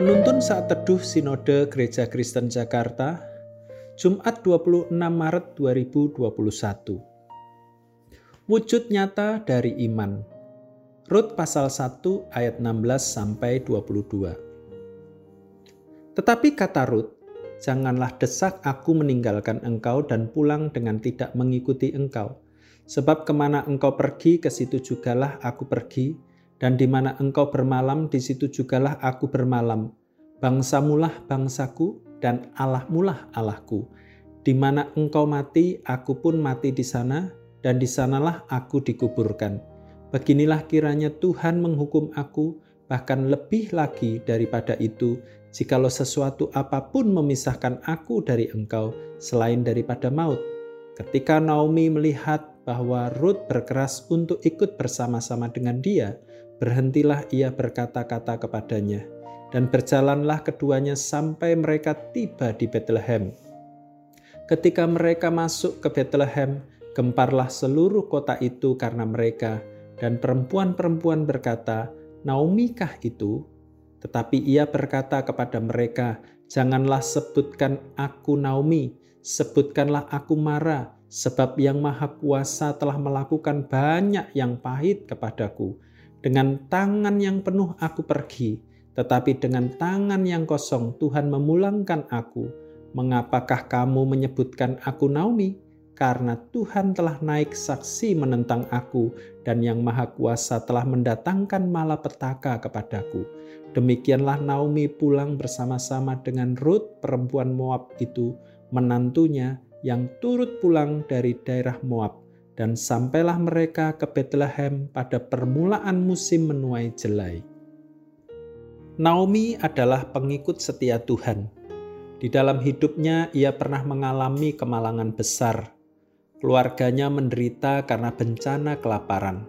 Penuntun saat teduh Sinode Gereja Kristen Jakarta, Jumat 26 Maret 2021. Wujud nyata dari iman. Ruth pasal 1 ayat 16-22. Tetapi kata Ruth, janganlah desak aku meninggalkan engkau dan pulang dengan tidak mengikuti engkau. Sebab kemana engkau pergi, ke situ jugalah aku pergi, dan di mana engkau bermalam, di situ jugalah aku bermalam. Bangsamulah bangsaku, dan Allahmulah Allahku. Di mana engkau mati, aku pun mati di sana, dan di sanalah aku dikuburkan. Beginilah kiranya Tuhan menghukum aku, bahkan lebih lagi daripada itu, jikalau sesuatu apapun memisahkan aku dari engkau, selain daripada maut. Ketika Naomi melihat bahwa Ruth berkeras untuk ikut bersama-sama dengan dia, berhentilah ia berkata-kata kepadanya, dan berjalanlah keduanya sampai mereka tiba di Betlehem. Ketika mereka masuk ke Betlehem, gemparlah seluruh kota itu karena mereka, dan perempuan-perempuan berkata, "Naomikah itu?" Tetapi ia berkata kepada mereka, "Janganlah sebutkan aku Naomi, sebutkanlah aku Mara, sebab yang Maha Kuasa telah melakukan banyak yang pahit kepadaku. Dengan tangan yang penuh aku pergi, tetapi dengan tangan yang kosong Tuhan memulangkan aku. Mengapakah kamu menyebutkan aku Naomi? Karena Tuhan telah naik saksi menentang aku, dan yang Maha Kuasa telah mendatangkan malapetaka kepadaku." Demikianlah Naomi pulang bersama-sama dengan Ruth, perempuan Moab itu, menantunya, yang turut pulang dari daerah Moab, dan sampailah mereka ke Betlehem pada permulaan musim menuai jelai. Naomi adalah pengikut setia Tuhan. Di dalam hidupnya ia pernah mengalami kemalangan besar. Keluarganya menderita karena bencana kelaparan.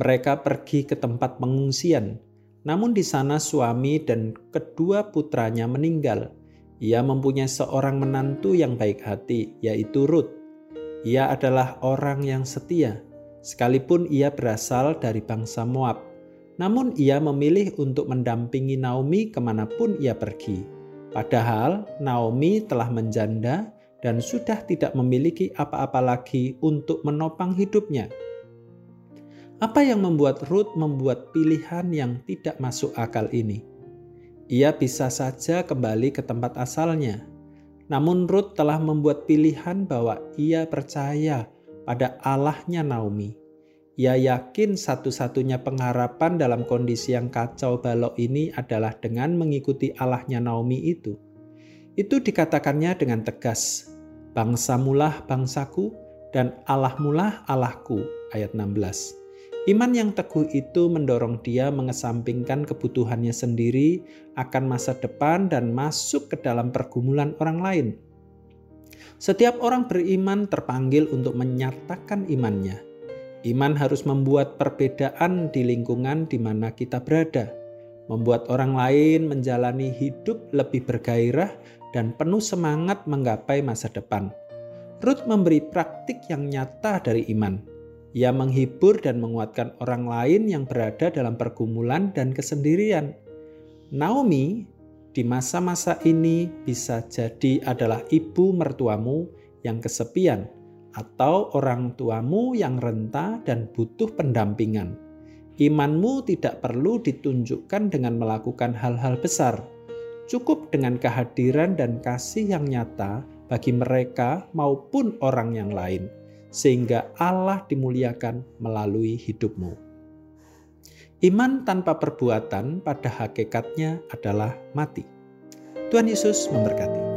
Mereka pergi ke tempat pengungsian, namun di sana suami dan kedua putranya meninggal. Ia mempunyai seorang menantu yang baik hati, yaitu Ruth. Ia adalah orang yang setia, sekalipun ia berasal dari bangsa Moab. Namun ia memilih untuk mendampingi Naomi kemanapun ia pergi. Padahal Naomi telah menjanda dan sudah tidak memiliki apa-apa lagi untuk menopang hidupnya. Apa yang membuat Ruth membuat pilihan yang tidak masuk akal ini? Ia bisa saja kembali ke tempat asalnya. Namun Ruth telah membuat pilihan bahwa ia percaya pada Allahnya Naomi. Ia yakin satu-satunya pengharapan dalam kondisi yang kacau balau ini adalah dengan mengikuti Allahnya Naomi itu. Itu dikatakannya dengan tegas, "Bangsamulah bangsaku dan Allahmulah Allahku," ayat 16. Iman yang teguh itu mendorong dia mengesampingkan kebutuhannya sendiri akan masa depan dan masuk ke dalam pergumulan orang lain. Setiap orang beriman terpanggil untuk menyatakan imannya. Iman harus membuat perbedaan di lingkungan di mana kita berada, membuat orang lain menjalani hidup lebih bergairah dan penuh semangat menggapai masa depan. Ruth memberi praktik yang nyata dari iman. Ia menghibur dan menguatkan orang lain yang berada dalam pergumulan dan kesendirian. Naomi di masa-masa ini bisa jadi adalah ibu mertuamu yang kesepian atau orang tuamu yang renta dan butuh pendampingan. Imanmu tidak perlu ditunjukkan dengan melakukan hal-hal besar. Cukup dengan kehadiran dan kasih yang nyata bagi mereka maupun orang yang lain, sehingga Allah dimuliakan melalui hidupmu. Iman tanpa perbuatan pada hakikatnya adalah mati. Tuhan Yesus memberkati.